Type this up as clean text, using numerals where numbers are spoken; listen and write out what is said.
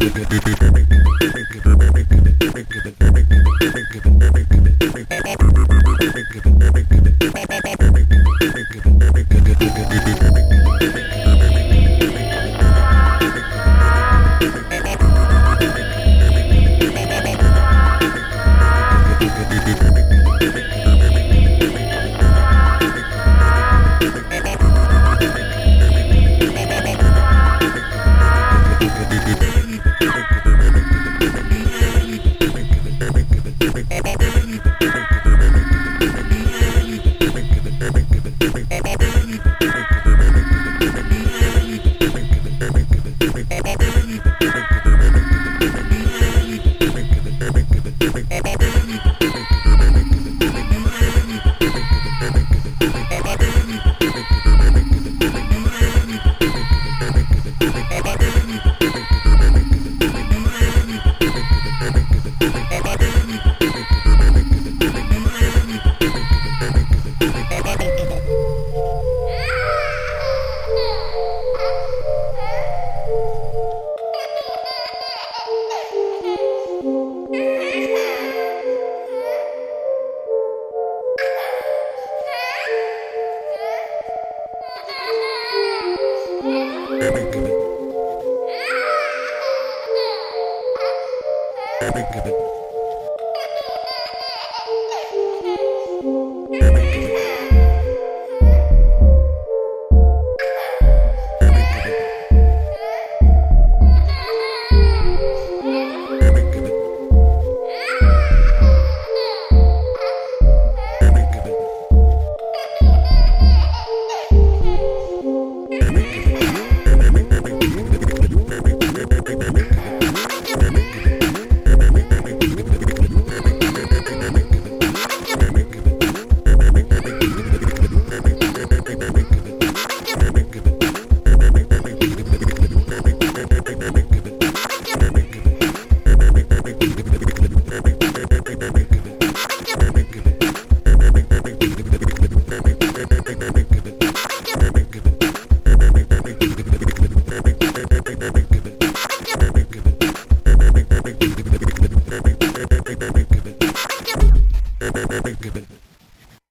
Give it.